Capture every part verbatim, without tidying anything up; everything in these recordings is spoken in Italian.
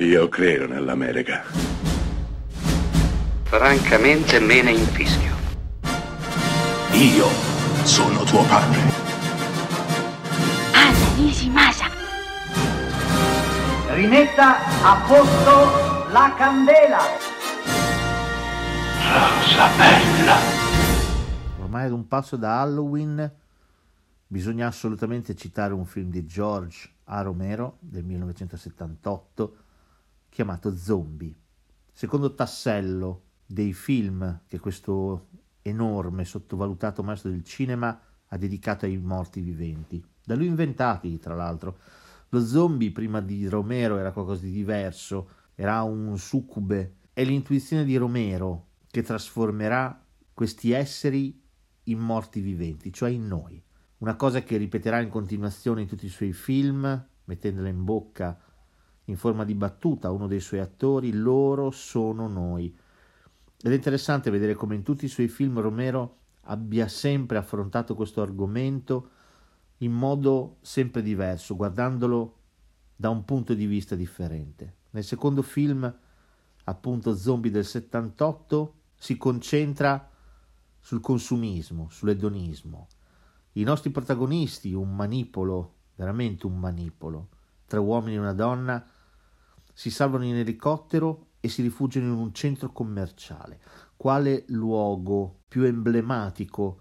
Io credo nell'America. Francamente me ne infischio. Io sono tuo padre. Anna Nishimasa. Rimetta a posto la candela. Rosa bella. Ormai ad un passo da Halloween bisogna assolutamente citare un film di George A. Romero del millenovecentosettantotto chiamato Zombie. Secondo tassello dei film che questo enorme sottovalutato maestro del cinema ha dedicato ai morti viventi, da lui inventati tra l'altro. Lo zombie prima di Romero era qualcosa di diverso, era un succube. È l'intuizione di Romero che trasformerà questi esseri in morti viventi, cioè in noi. Una cosa che ripeterà in continuazione in tutti i suoi film, mettendola in bocca in forma di battuta a uno dei suoi attori: loro sono noi. Ed è interessante vedere come in tutti i suoi film Romero abbia sempre affrontato questo argomento in modo sempre diverso, guardandolo da un punto di vista differente. Nel secondo film, appunto Zombie del settantotto, si concentra sul consumismo, sull'edonismo. I nostri protagonisti, un manipolo, veramente un manipolo, tre uomini e una donna, si salvano in elicottero e si rifugiano in un centro commerciale. Quale luogo più emblematico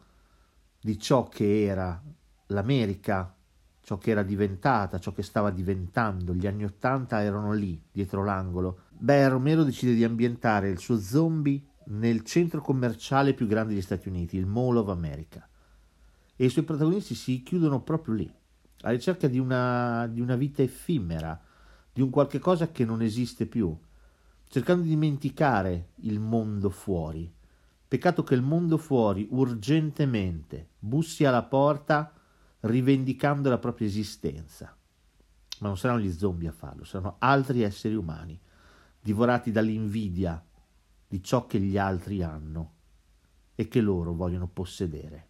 di ciò che era l'America, ciò che era diventata, ciò che stava diventando. Gli anni Ottanta erano lì, dietro l'angolo. Beh, Romero decide di ambientare il suo zombie nel centro commerciale più grande degli Stati Uniti, il Mall of America. E i suoi protagonisti si chiudono proprio lì, alla ricerca di una, di una vita effimera, di un qualche cosa che non esiste più, cercando di dimenticare il mondo fuori. Peccato che il mondo fuori urgentemente bussi alla porta rivendicando la propria esistenza. Ma non saranno gli zombie a farlo, saranno altri esseri umani, divorati dall'invidia di ciò che gli altri hanno e che loro vogliono possedere.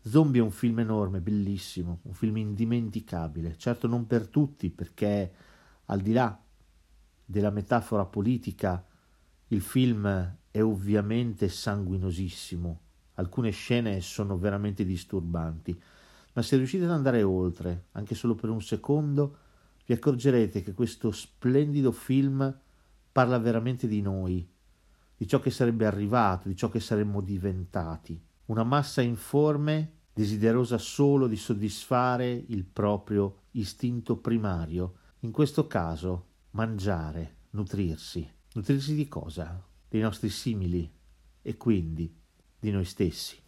Zombie è un film enorme, bellissimo, un film indimenticabile, certo non per tutti, perché al di là della metafora politica il film è ovviamente sanguinosissimo, alcune scene sono veramente disturbanti, ma se riuscite ad andare oltre, anche solo per un secondo, vi accorgerete che questo splendido film parla veramente di noi, di ciò che sarebbe arrivato, di ciò che saremmo diventati. Una massa informe, desiderosa solo di soddisfare il proprio istinto primario, in questo caso mangiare, nutrirsi. Nutrirsi di cosa? Dei nostri simili e quindi di noi stessi.